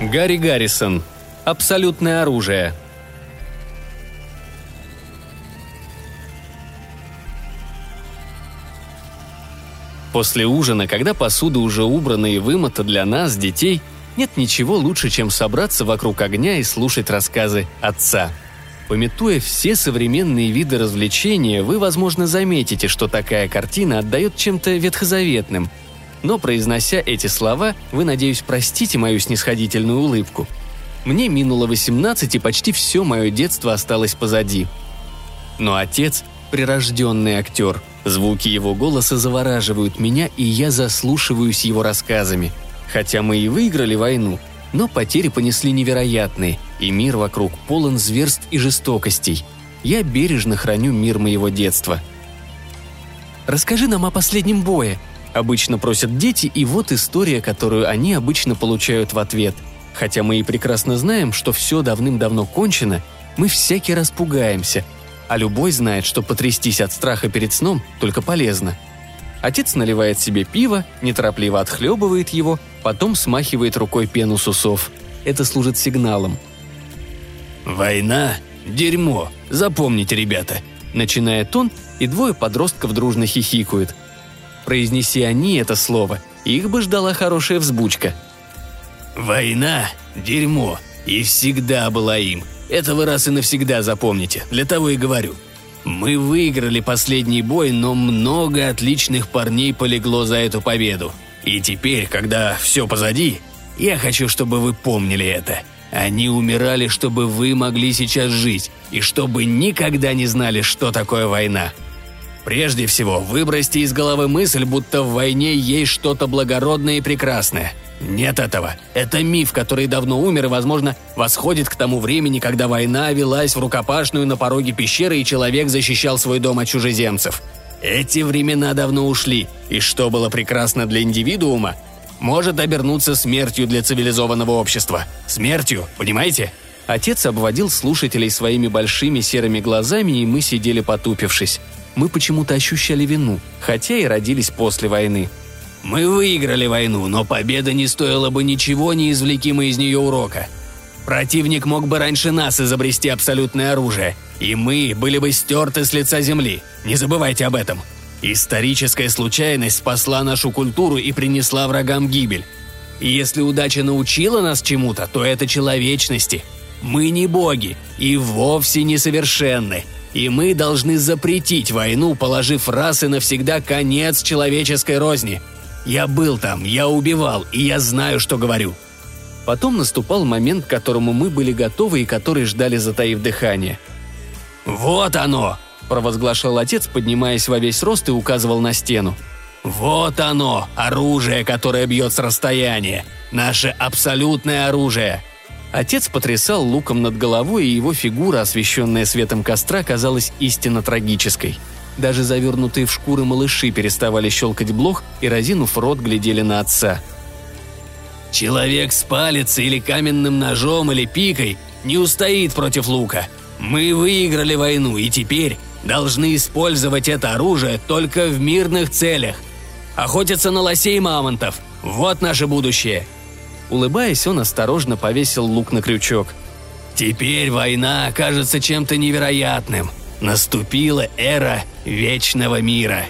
Гарри Гаррисон. Абсолютное оружие. После ужина, когда посуда уже убрана и вымыта для нас, детей, нет ничего лучше, чем собраться вокруг огня и слушать рассказы отца. Пометуя все современные виды развлечения, вы, возможно, заметите, что такая картина отдает чем-то ветхозаветным. Но, произнося эти слова, вы, надеюсь, простите мою снисходительную улыбку. Мне минуло 18, и почти все мое детство осталось позади. Но отец – прирожденный актер. Звуки его голоса завораживают меня, и я заслушиваюсь его рассказами. Хотя мы и выиграли войну, но потери понесли невероятные, и мир вокруг полон зверств и жестокостей. Я бережно храню мир моего детства. «Расскажи нам о последнем бое», – обычно просят дети, и вот история, которую они обычно получают в ответ. Хотя мы и прекрасно знаем, что все давным-давно кончено, мы всякий раз пугаемся, а любой знает, что потрястись от страха перед сном только полезно. Отец наливает себе пиво, неторопливо отхлебывает его, потом смахивает рукой пену с усов. Это служит сигналом. «Война – дерьмо, запомните, ребята», – начинает он, и двое подростков дружно хихикают. Произнеси они это слово, их бы ждала хорошая взбучка. «Война – дерьмо, и всегда была им. Это вы раз и навсегда запомните, для того и говорю. Мы выиграли последний бой, но много отличных парней полегло за эту победу. И теперь, когда все позади, я хочу, чтобы вы помнили это. Они умирали, чтобы вы могли сейчас жить, и чтобы никогда не знали, что такое война. Прежде всего, выбросьте из головы мысль, будто в войне есть что-то благородное и прекрасное. Нет этого. Это миф, который давно умер и, возможно, восходит к тому времени, когда война велась в рукопашную на пороге пещеры и человек защищал свой дом от чужеземцев. Эти времена давно ушли, и что было прекрасно для индивидуума, может обернуться смертью для цивилизованного общества. Смертью, понимаете?» Отец обводил слушателей своими большими серыми глазами, и мы сидели потупившись. Мы почему-то ощущали вину, хотя и родились после войны. «Мы выиграли войну, но победа не стоила бы ничего, не извлеки мы из нее урока. Противник мог бы раньше нас изобрести абсолютное оружие, и мы были бы стерты с лица земли. Не забывайте об этом. Историческая случайность спасла нашу культуру и принесла врагам гибель. И если удача научила нас чему-то, то это человечности. Мы не боги и вовсе не совершенны. И мы должны запретить войну, положив раз и навсегда конец человеческой розни. Я был там, я убивал, и я знаю, что говорю». Потом наступал момент, к которому мы были готовы и который ждали, затаив дыхание. «Вот оно!» – провозглашал отец, поднимаясь во весь рост и указывал на стену. «Вот оно! Оружие, которое бьет с расстояния! Наше абсолютное оружие!» Отец потрясал луком над головой, и его фигура, освещенная светом костра, казалась истинно трагической. Даже завернутые в шкуры малыши переставали щелкать блох и, разинув рот, глядели на отца. «Человек с палицей или каменным ножом или пикой не устоит против лука. Мы выиграли войну и теперь должны использовать это оружие только в мирных целях. Охотятся на лосей и мамонтов. Вот наше будущее». Улыбаясь, он осторожно повесил лук на крючок. «Теперь война кажется чем-то невероятным. Наступила эра вечного мира».